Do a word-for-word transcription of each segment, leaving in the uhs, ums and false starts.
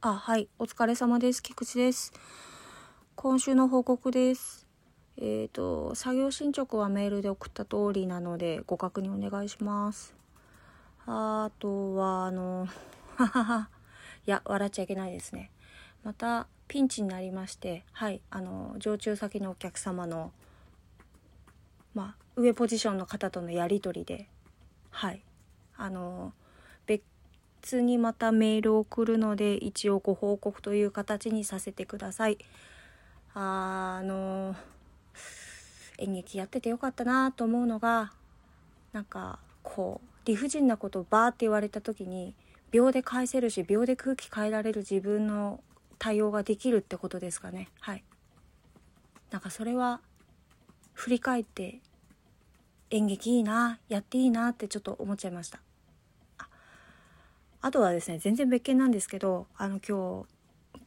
あ、はい、お疲れ様です。菊池です。今週の報告です。えっと、作業進捗はメールで送った通りなので、ご確認お願いします。あとは、あの、ははは、いや、笑っちゃいけないですね。また、ピンチになりまして、はい、あの、常駐先のお客様の、まあ、上ポジションの方とのやり取りで、はい、あの、別にまたメールを送るので一応ご報告という形にさせてください。あの演劇やっててよかったなと思うのが、なんかこう理不尽なことをバーって言われた時に秒で返せるし秒で空気変えられる自分の対応ができるってことですかね。はい、なんかそれは振り返って演劇いいな、やっていいなってちょっと思っちゃいました。あとはですね、全然別件なんですけど、あの今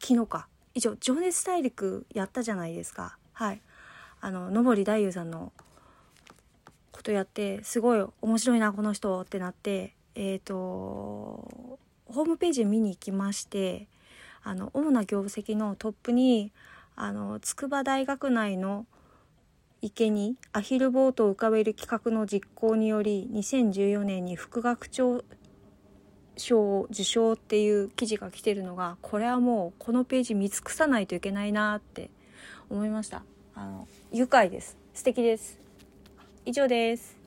日昨日か一応情熱大陸やったじゃないですか。はい、あの登り大優さんのことやって、すごい面白いなこの人ってなって、えーと、ホームページ見に行きまして、あの主な業績のトップにあの筑波大学内の池にアヒルボートを浮かべる企画の実行によりにせんじゅうよねんに副学長賞受賞っていう記事が来てるのが、これはもうこのページ見尽くさないといけないなって思いました。あの愉快です。素敵です。以上です。